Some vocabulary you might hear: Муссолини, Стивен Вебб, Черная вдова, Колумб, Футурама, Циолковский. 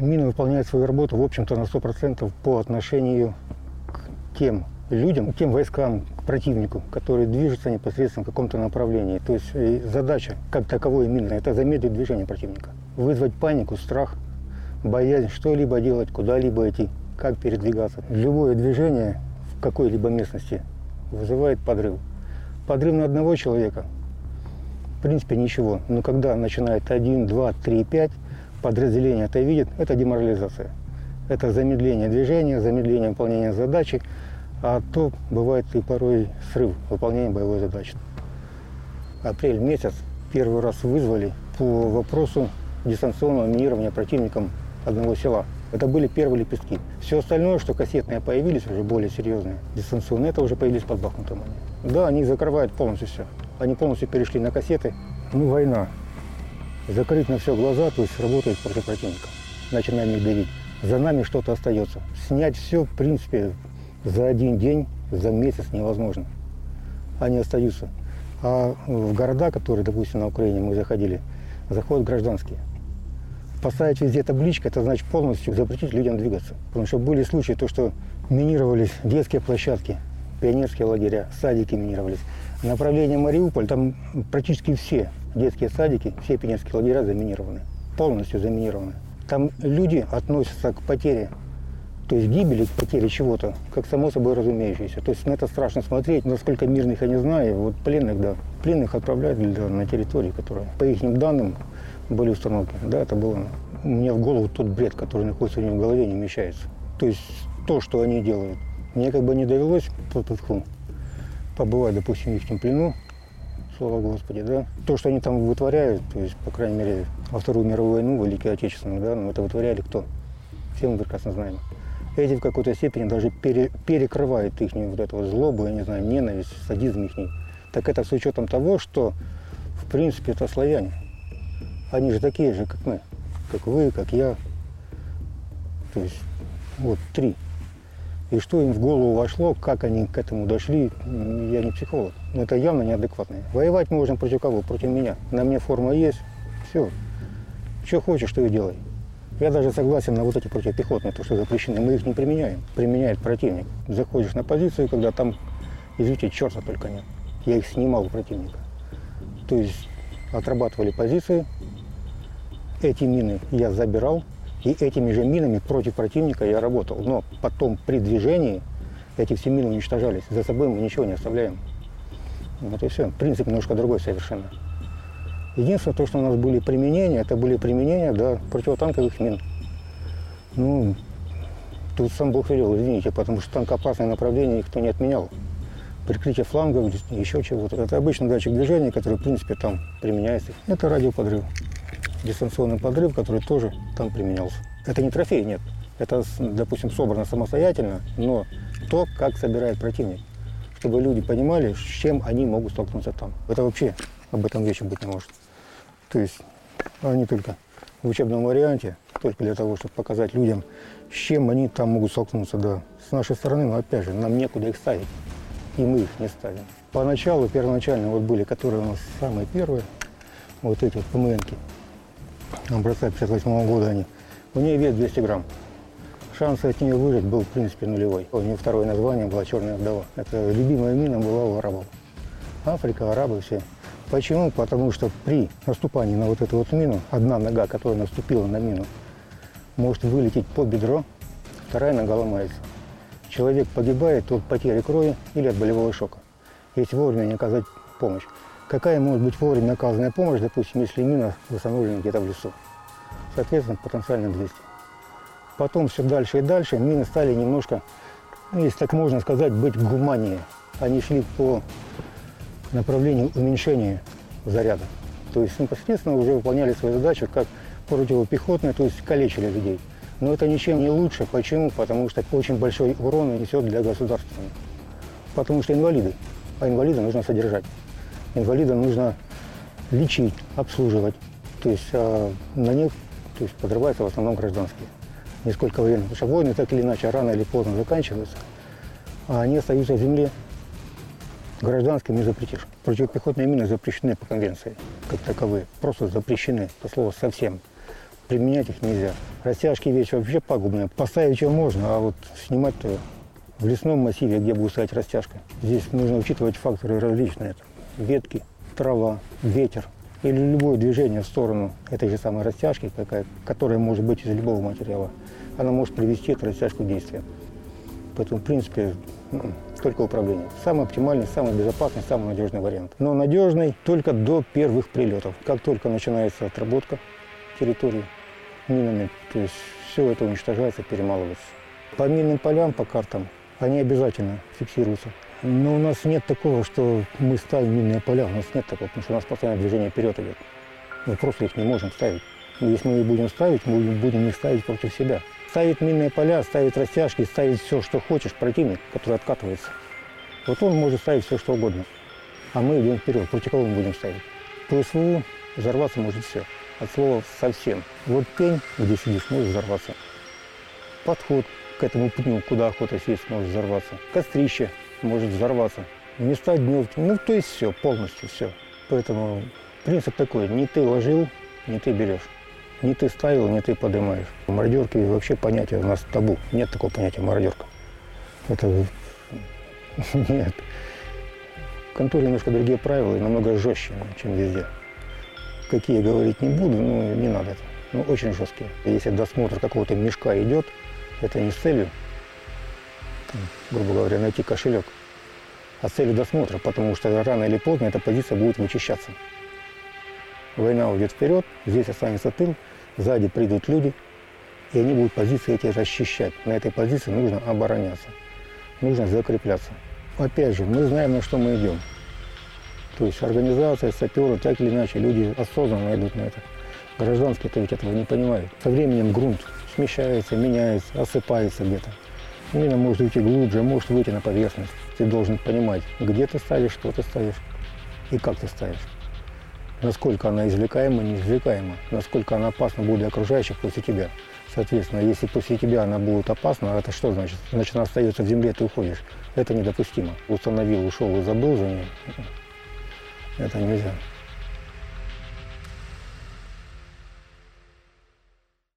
Мина выполняет свою работу, в общем-то, на 100% по отношению к тем людям, к тем войскам, к противнику, которые движутся непосредственно в каком-то направлении. То есть задача, как таковой мины, это замедлить движение противника, вызвать панику, страх, боязнь что-либо делать, куда-либо идти, как передвигаться. Любое движение в какой-либо местности вызывает подрыв. Подрыв на одного человека, в принципе, ничего. Но когда начинает 1, 2, 3, 5, подразделение это видит, это деморализация. Это замедление движения, замедление выполнения задачи, а то бывает и порой срыв выполнения боевой задачи. Апрель месяц первый раз вызвали по вопросу дистанционного минирования противником одного села. Это были первые лепестки. Все остальное, что кассетные появились, уже более серьезные, дистанционные, это уже появились под Бахмутом. Да, они закрывают полностью все. Они полностью перешли на кассеты. Ну, война. Закрыть на все глаза, то есть работают против противника. Начинаем их давить. За нами что-то остается. Снять все, в принципе, за один день, за месяц невозможно. Они остаются. А в города, которые, допустим, на Украине мы заходили, заходят гражданские. Поставить везде табличка, это значит полностью запретить людям двигаться. Потому что были случаи, то, что минировались детские площадки, пионерские лагеря, садики минировались. Направление Мариуполь, там практически все детские садики, все пионерские лагеря заминированы, полностью заминированы. Там люди относятся к потере, то есть гибели, к потере чего-то, как само собой разумеющееся. То есть на это страшно смотреть, насколько мирных я не знаю. Вот пленных, да, пленных отправляют на территории, которые, по их данным, были установки. Да, это было. У меня в голову тот бред, который находится у меня в голове, не вмещается. То есть то, что они делают. Мне как бы не довелось побывать, допустим, в их плену, слава Господи, да. То, что они там вытворяют, то есть, по крайней мере, во Вторую мировую войну, Великую Отечественную, да, но это вытворяли кто? Все мы прекрасно знаем. Эти в какой-то степени даже перекрывают их вот эту вот злобу, я не знаю, ненависть, садизм их. Так это с учетом того, что, в принципе, это славяне. Они же такие же, как мы, как вы, как я. То есть вот три. И что им в голову вошло, как они к этому дошли, я не психолог. Но это явно неадекватно. Воевать можно против кого? Против меня. На мне форма есть, все. Что хочешь, то и делай. Я даже согласен на вот эти противопехотные, то, что запрещены. Мы их не применяем. Применяет противник. Заходишь на позицию, когда там, извините, черта только нет. Я их снимал у противника. То есть отрабатывали позиции. Эти мины я забирал, и этими же минами против противника я работал. Но потом при движении эти все мины уничтожались. За собой мы ничего не оставляем. Вот и все. Принцип немножко другой совершенно. Единственное, то, что у нас были применения, это были применения, да, противотанковых мин. Ну, тут сам Бог велел, извините, потому что танкоопасное направление никто не отменял. Прикрытие флангов, еще чего-то. Это обычный датчик движения, который, в принципе, там применяется. Это радиоподрыв. Дистанционный подрыв, который тоже там применялся. Это не трофей, нет. Это, допустим, собрано самостоятельно, но то, как собирает противник, чтобы люди понимали, с чем они могут столкнуться там. Это вообще об этом вещи быть не может. То есть они только в учебном варианте, только для того, чтобы показать людям, с чем они там могут столкнуться. Да. С нашей стороны, но опять же, нам некуда их ставить, и мы их не ставим. Поначалу, первоначально вот были, которые у нас самые первые, вот эти вот ПМН-ки. Образца 1958 года они. У нее вес 200 грамм. Шанс от нее выжить был, в принципе, нулевой. У нее второе название было «Черная вдова». Это любимая мина была у арабов. Африка, арабы все. Почему? Потому что при наступании на вот эту вот мину, одна нога, которая наступила на мину, может вылететь по бедро, вторая нога ломается. Человек погибает от потери крови или от болевого шока, если вовремя не оказать помощь. Какая может быть вовремя оказанная помощь, допустим, если мина установлена где-то в лесу? Соответственно, потенциально 200. Потом все дальше и дальше мины стали немножко, если так можно сказать, быть гуманнее. Они шли по направлению уменьшения заряда. То есть непосредственно уже выполняли свою задачу как противопехотная, то есть калечили людей. Но это ничем не лучше. Почему? Потому что очень большой урон несет для государства. Потому что инвалиды, а инвалида нужно содержать. Инвалида нужно лечить, обслуживать. То есть на них подрываются в основном гражданские. Несколько военных. Потому что войны так или иначе рано или поздно заканчиваются, а они остаются в земле. Гражданским не запретишь. Противопехотные мины запрещены по конвенции, как таковые. Просто запрещены, это слово совсем. применять их нельзя. Растяжки вещь вообще пагубная. Поставить ее можно, а вот снимать-то в лесном массиве, где будет стоять растяжка. Здесь нужно учитывать факторы различные. Ветки, трава, ветер или любое движение в сторону этой же самой растяжки, которая может быть из любого материала. Она может привести эту растяжку к действию. Поэтому, в принципе, только управление. Самый оптимальный, самый безопасный, самый надежный вариант. Но надежный только до первых прилетов. Как только начинается отработка территории минами, то есть все это уничтожается, перемалывается. По минным полям, по картам, они обязательно фиксируются. Но у нас нет такого, что мы ставим минные поля, у нас нет такого, потому что у нас постоянно движение вперед идет. Мы просто их не можем ставить. Если мы их будем ставить, мы будем их ставить против себя. Ставит минные поля, ставит растяжки, ставит все, что хочешь, противник, который откатывается. Вот он может ставить все, что угодно. А мы идем вперед, против кого мы будем ставить. По СВУ взорваться может все. От слова совсем. Вот пень, где сидишь, может взорваться. Подход к этому пню, куда охота сесть, может взорваться. Кострище может взорваться. Места дневки. Ну, то есть все, полностью все. Поэтому принцип такой, не ты ложил, не ты берешь. Не ты ставил, не ты поднимаешь. Мародерки вообще понятие у нас табу. Нет такого понятия мародерка. Это нет. В конторе немножко другие правила и намного жестче, чем везде. Какие говорить не буду, но не надо это. Ну, очень жесткие. Если досмотр какого-то мешка идет, это не с целью, грубо говоря, найти кошелек, а с целью досмотра, потому что рано или поздно эта позиция будет вычищаться. Война уйдет вперед, здесь останется тыл, сзади придут люди, и они будут позиции эти расчищать. На этой позиции нужно обороняться, нужно закрепляться. Опять же, мы знаем, на что мы идем. То есть организация, саперы, так или иначе, люди осознанно идут на это. Гражданские-то ведь этого не понимают. Со временем грунт смещается, меняется, осыпается где-то. Мина может уйти глубже, может выйти на поверхность. Ты должен понимать, где ты ставишь, что ты ставишь и как ты ставишь. Насколько она извлекаема, неизвлекаема, насколько она опасна будет для окружающих после тебя. Соответственно, если после тебя она будет опасна, это что значит? Значит, она остается в земле, ты уходишь. Это недопустимо. Установил, ушел и забыл за ней. Это нельзя.